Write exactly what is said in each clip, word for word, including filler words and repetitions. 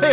Hey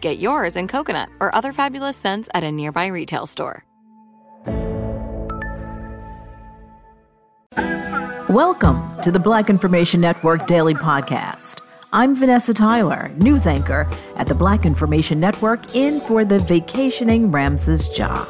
Get yours in coconut or other fabulous scents at a nearby retail store. Welcome to the Black Information Network Daily Podcast. I'm Vanessa Tyler, news anchor at the Black Information Network, in for the vacationing Ramses Jaw.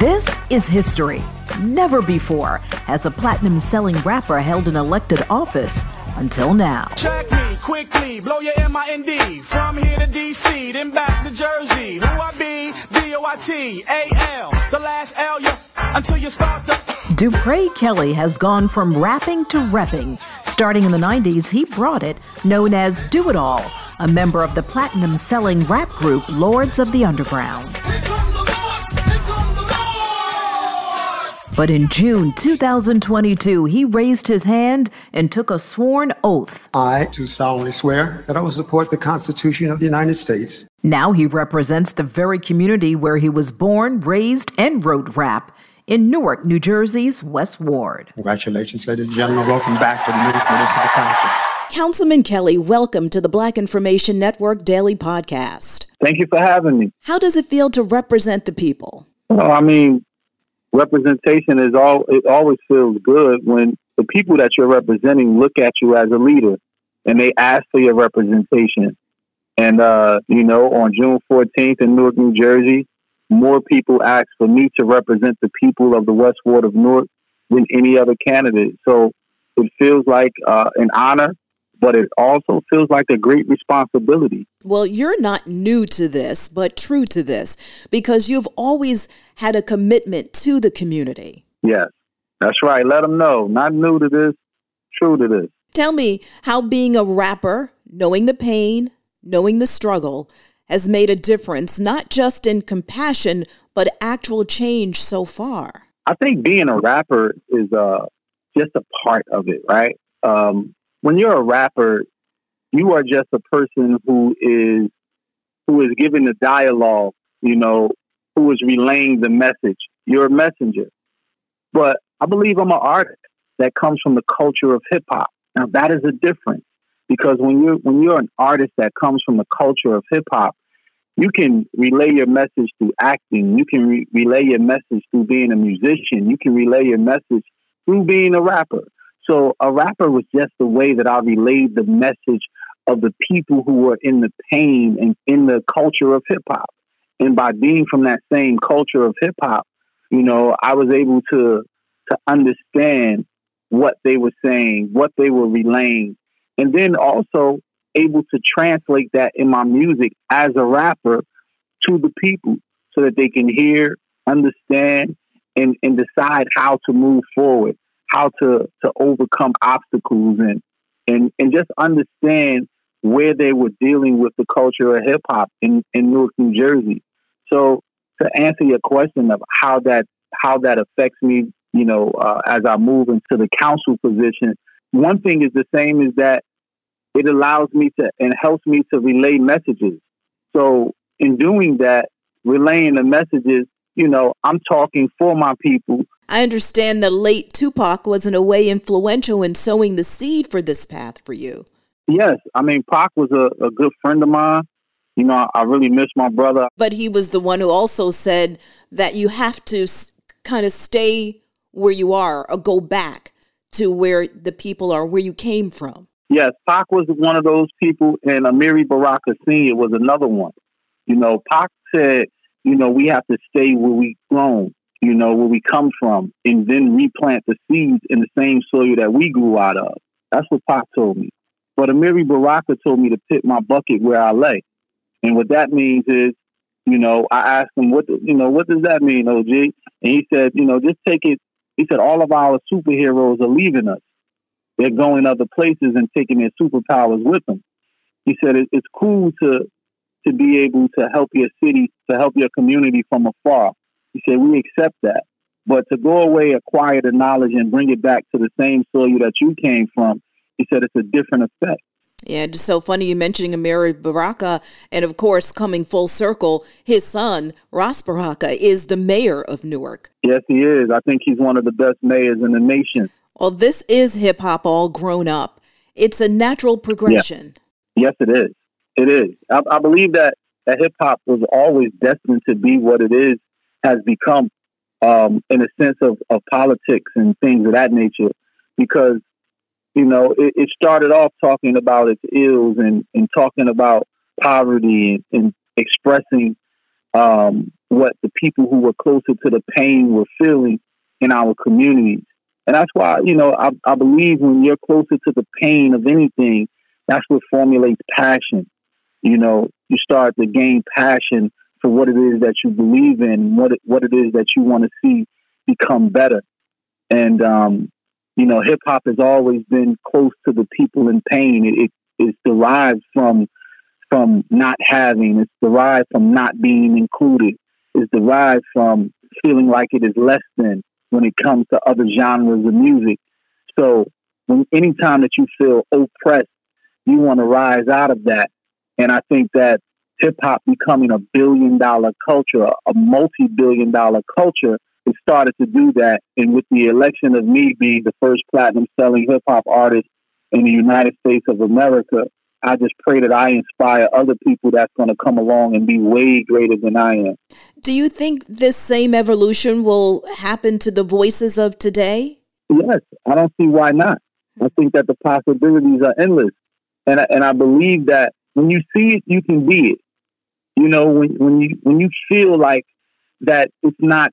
This is history. Never before has a platinum-selling rapper held an elected office until now. Check me quickly, blow your M I N D. From here to D C, then back to Jersey. Who I be? D O I T, A L, the last L, yeah, until you start the... Dupré Kelly has gone from rapping to repping. Starting in the nineties, he brought it, known as Do It All, a member of the platinum-selling rap group Lords of the Underground. But in June twenty twenty-two, he raised his hand and took a sworn oath. I do solemnly swear that I will support the Constitution of the United States. Now he represents the very community where he was born, raised, and wrote rap, in Newark, New Jersey's West Ward. Congratulations, ladies and gentlemen. Welcome back to the Municipal Council. Councilman Kelly, welcome to the Black Information Network Daily Podcast. Thank you for having me. How does it feel to represent the people? Well, I mean, representation is all, it always feels good when the people that you're representing look at you as a leader and they ask for your representation. And, uh, you know, on June fourteenth in Newark, New Jersey, more people asked for me to represent the people of the West Ward of Newark than any other candidate. So it feels like uh, an honor, but it also feels like a great responsibility. Well, you're not new to this, but true to this, because you've always had a commitment to the community. Yes, that's right. Let them know. Not new to this, true to this. Tell me how being a rapper, knowing the pain, knowing the struggle, has made a difference, not just in compassion, but actual change so far. I think being a rapper is uh, just a part of it, right? Um, when you're a rapper, you are just a person who is who is giving the dialogue, you know, who is relaying the message. You're a messenger. But I believe I'm an artist that comes from the culture of hip-hop. Now, that is a difference. Because when you're, when you're an artist that comes from the culture of hip-hop, you can relay your message through acting. You can re- relay your message through being a musician. You can relay your message through being a rapper. So a rapper was just the way that I relayed the message of the people who were in the pain and in the culture of hip-hop. And by being from that same culture of hip-hop, you know, I was able to to understand what they were saying, what they were relaying, and then also able to translate that in my music as a rapper to the people so that they can hear, understand, and, and decide how to move forward, how to, to overcome obstacles and, and and just understand where they were dealing with the culture of hip-hop in, in Newark, New Jersey. So to answer your question of how that how that affects me, you know, uh, as I move into the council position, one thing is the same is that It allows me to and helps me to relay messages. So in doing that, relaying the messages, you know, I'm talking for my people. I understand the late Tupac was in a way influential in sowing the seed for this path for you. Yes. I mean, Pac was a, a good friend of mine. You know, I, I really miss my brother. But he was the one who also said that you have to s- kind of stay where you are or go back to where the people are, where you came from. Yes, Pac was one of those people, and Amiri Baraka Senior was another one. You know, Pac said, you know, we have to stay where we grown, you know, where we come from, and then replant the seeds in the same soil that we grew out of. That's what Pac told me. But Amiri Baraka told me to pit my bucket where I lay. And what that means is, you know, I asked him, what, the, you know, what does that mean, O G? And he said, you know, just take it. He said, all of our superheroes are leaving us. They're going other places and taking their superpowers with them. He said, it, it's cool to to be able to help your city, to help your community from afar. He said, we accept that. But to go away, acquire the knowledge, and bring it back to the same soil that you came from, he said, it's a different effect. Yeah, it's so funny you mentioning Amiri Baraka, and of course, coming full circle, his son, Ross Baraka, is the mayor of Newark. Yes, he is. I think he's one of the best mayors in the nation. Well, this is hip-hop all grown up. It's a natural progression. Yeah. Yes, it is. It is. I, I believe that, that hip-hop was always destined to be what it is, has become um, in a sense of, of politics and things of that nature, because you know, it, it started off talking about its ills and, and talking about poverty and, and expressing um, what the people who were closer to the pain were feeling in our communities. And that's why, you know, I, I believe when you're closer to the pain of anything, that's what formulates passion. You know, you start to gain passion for what it is that you believe in, what it, what it is that you want to see become better. And, um, you know, hip hop has always been close to the people in pain. It is derived from from not having. It's derived from not being included. It's derived from feeling like it is less than when it comes to other genres of music. So, when any time that you feel oppressed, you want to rise out of that. And I think that hip hop becoming a billion dollar culture, a multi billion dollar culture, it started to do that. And with the election of me being the first platinum selling hip hop artist in the United States of America, I just pray that I inspire other people that's going to come along and be way greater than I am. Do you think this same evolution will happen to the voices of today? Yes. I don't see why not. I think that the possibilities are endless. And I, and I believe that when you see it, you can be it. You know, when, when you, when you feel like that it's not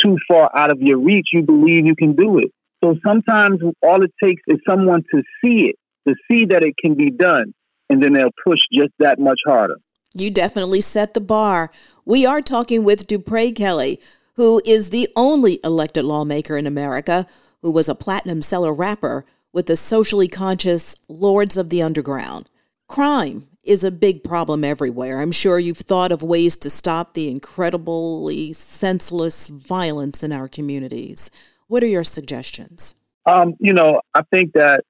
too far out of your reach, you believe you can do it. So sometimes all it takes is someone to see it, to see that it can be done, and then they'll push just that much harder. You definitely set the bar. We are talking with Dupré Kelly, who is the only elected lawmaker in America who was a platinum seller rapper with the socially conscious Lords of the Underground. Crime is a big problem everywhere. I'm sure you've thought of ways to stop the incredibly senseless violence in our communities. What are your suggestions? Um, you know, I think that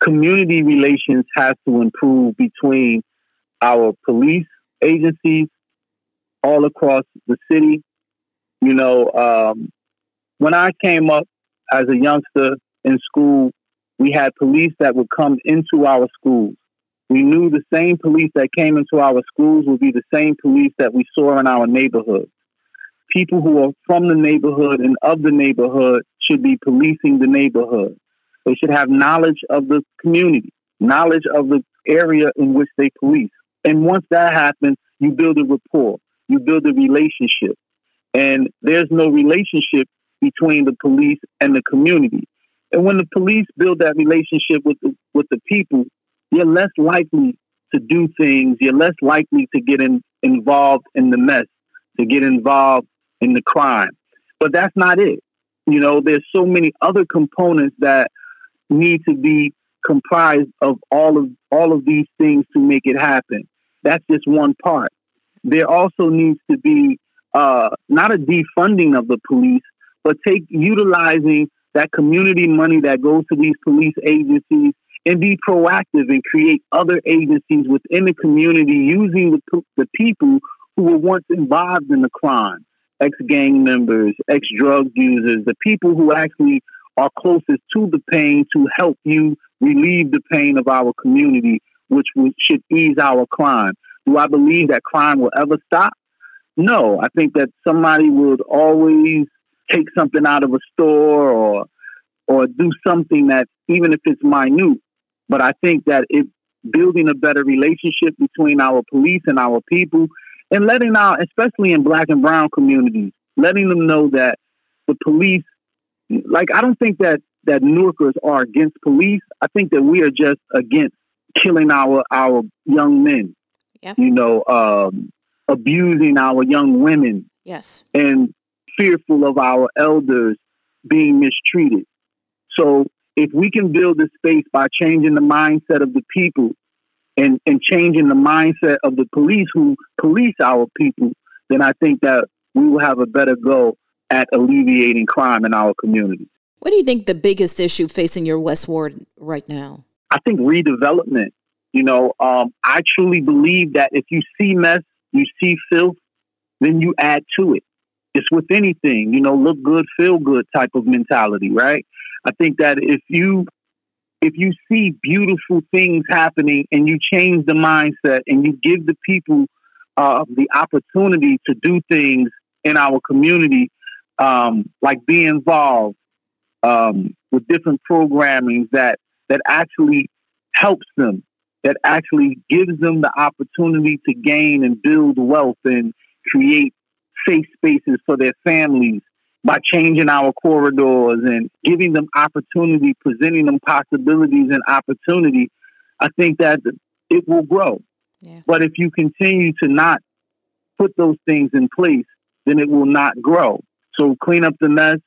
community relations has to improve between our police agencies all across the city. You know, um, when I came up as a youngster in school, we had police that would come into our schools. We knew the same police that came into our schools would be the same police that we saw in our neighborhood. People who are from the neighborhood and of the neighborhood should be policing the neighborhood. They should have knowledge of the community, knowledge of the area in which they police. And once that happens, you build a rapport, you build a relationship. And there's no relationship between the police and the community. And when the police build that relationship with the, with the people, you're less likely to do things. You're less likely to get in, involved in the mess, to get involved in the crime. But that's not it. You know, there's so many other components that need to be comprised of all of all of these things to make it happen. That's just one part. There also needs to be uh, not a defunding of the police, but take utilizing that community money that goes to these police agencies and be proactive and create other agencies within the community using the, the people who were once involved in the crime, ex-gang members, ex-drug users, the people who actually are closest to the pain to help you relieve the pain of our community, which we, should ease our crime. Do I believe that crime will ever stop? No. I think that somebody would always take something out of a store or or do something that, even if it's minute, but I think that it's building a better relationship between our police and our people and letting our, especially in black and brown communities, letting them know that the police, like, I don't think that, that New Yorkers are against police. I think that we are just against killing our, our young men, yeah. you know, um, abusing our young women, yes, and fearful of our elders being mistreated. So if we can build this space by changing the mindset of the people and, and changing the mindset of the police who police our people, then I think that we will have a better go at alleviating crime in our community. What do you think the biggest issue facing your West Ward right now? I think redevelopment. You know, um, I truly believe that if you see mess, you see filth, then you add to it. It's with anything, you know, look good, feel good type of mentality, right? I think that if you if you see beautiful things happening and you change the mindset and you give the people uh, the opportunity to do things in our community, um, like be involved um, with different programming that, that actually helps them, that actually gives them the opportunity to gain and build wealth and create safe spaces for their families, by changing our corridors and giving them opportunity, presenting them possibilities and opportunity, I think that it will grow. Yeah. But if you continue to not put those things in place, then it will not grow. So clean up the mess,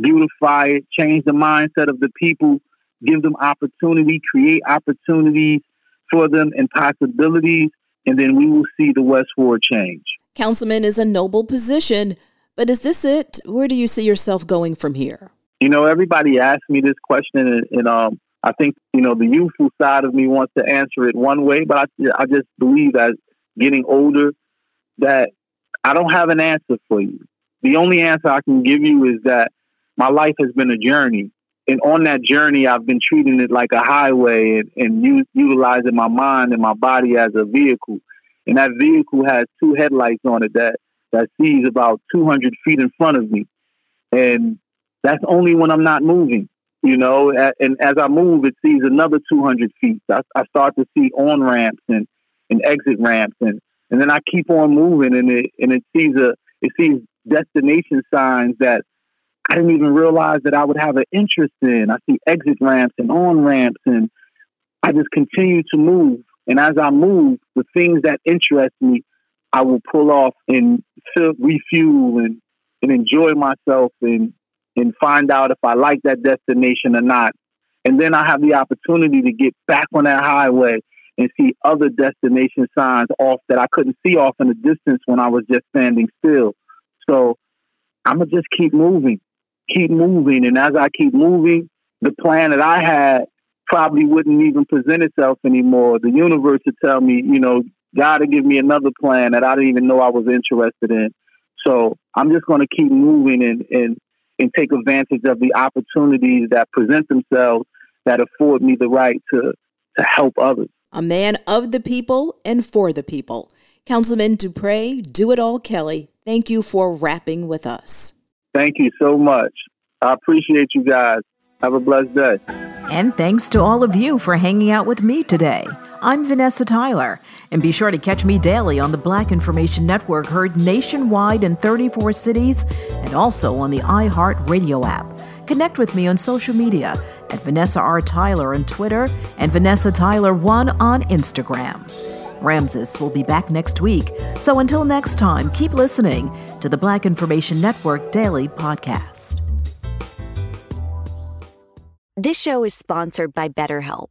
beautify it, change the mindset of the people, give them opportunity, create opportunities for them and possibilities, and then we will see the West Ward change. Councilman is a noble position. But is this it? Where do you see yourself going from here? You know, everybody asks me this question, and, and um, I think, you know, the youthful side of me wants to answer it one way, but I, I just believe as getting older that I don't have an answer for you. The only answer I can give you is that my life has been a journey, and on that journey, I've been treating it like a highway and, and use, utilizing my mind and my body as a vehicle, and that vehicle has two headlights on it that that sees about two hundred feet in front of me. And that's only when I'm not moving, you know, and as I move, it sees another two hundred feet. I, I start to see on ramps and, and exit ramps. And, and then I keep on moving and it, and it sees a, it sees destination signs that I didn't even realize that I would have an interest in. I see exit ramps and on ramps, and I just continue to move. And as I move, the things that interest me, I will pull off and fill, refuel and, and enjoy myself and, and find out if I like that destination or not. And then I have the opportunity to get back on that highway and see other destination signs off that I couldn't see off in the distance when I was just standing still. So I'm going to just keep moving, keep moving. And as I keep moving, the plan that I had probably wouldn't even present itself anymore. The universe would tell me, you know, God to give me another plan that I didn't even know I was interested in. So I'm just going to keep moving and, and, and take advantage of the opportunities that present themselves that afford me the right to, to help others. A man of the people and for the people. Councilman Dupré, Do It All Kelly, thank you for rapping with us. Thank you so much. I appreciate you guys. Have a blessed day. And thanks to all of you for hanging out with me today. I'm Vanessa Tyler, and be sure to catch me daily on the Black Information Network, heard nationwide in thirty-four cities, and also on the iHeartRadio app. Connect with me on social media at Vanessa R. Tyler on Twitter and Vanessa Tyler one on Instagram. Ramses will be back next week, so until next time, keep listening to the Black Information Network Daily Podcast. This show is sponsored by BetterHelp.